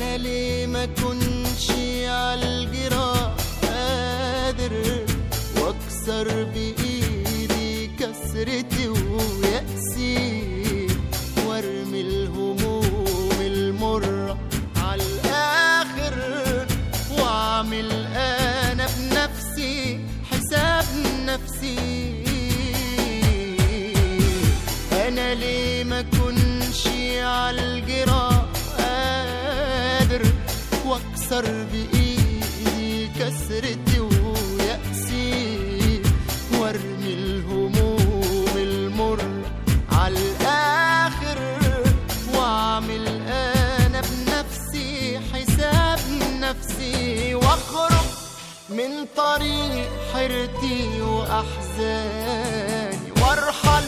انا ليه ما كنتش عالجراح قادر واكسر بايدي كسرتي ويأسي وارمي الهموم المرة عالاخر واعمل انا بنفسي حساب نفسي. انا ليه ما كنتش عالجراح قادر واكسر بايدي كسرتي ويأسي وارمي الهموم المر عالاخر واعمل انا بنفسي حساب نفسي واخرج من طريق حيرتي واحزاني وارحل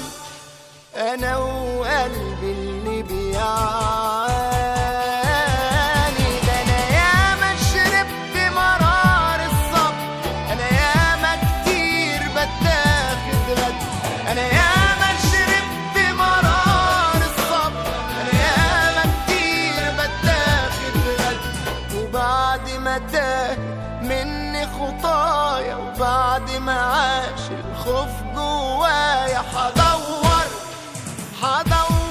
انا وقلبي اللي بيعاني. ده انا ياما شربت مرار الصبر، انا ياما كتير بتاخد غد، انا ياما شربت مرار الصبر، انا ياما كتير بتاخد غد. وبعد ما تاه مني خطايا وبعد ما عاش الخوف جوايا هدور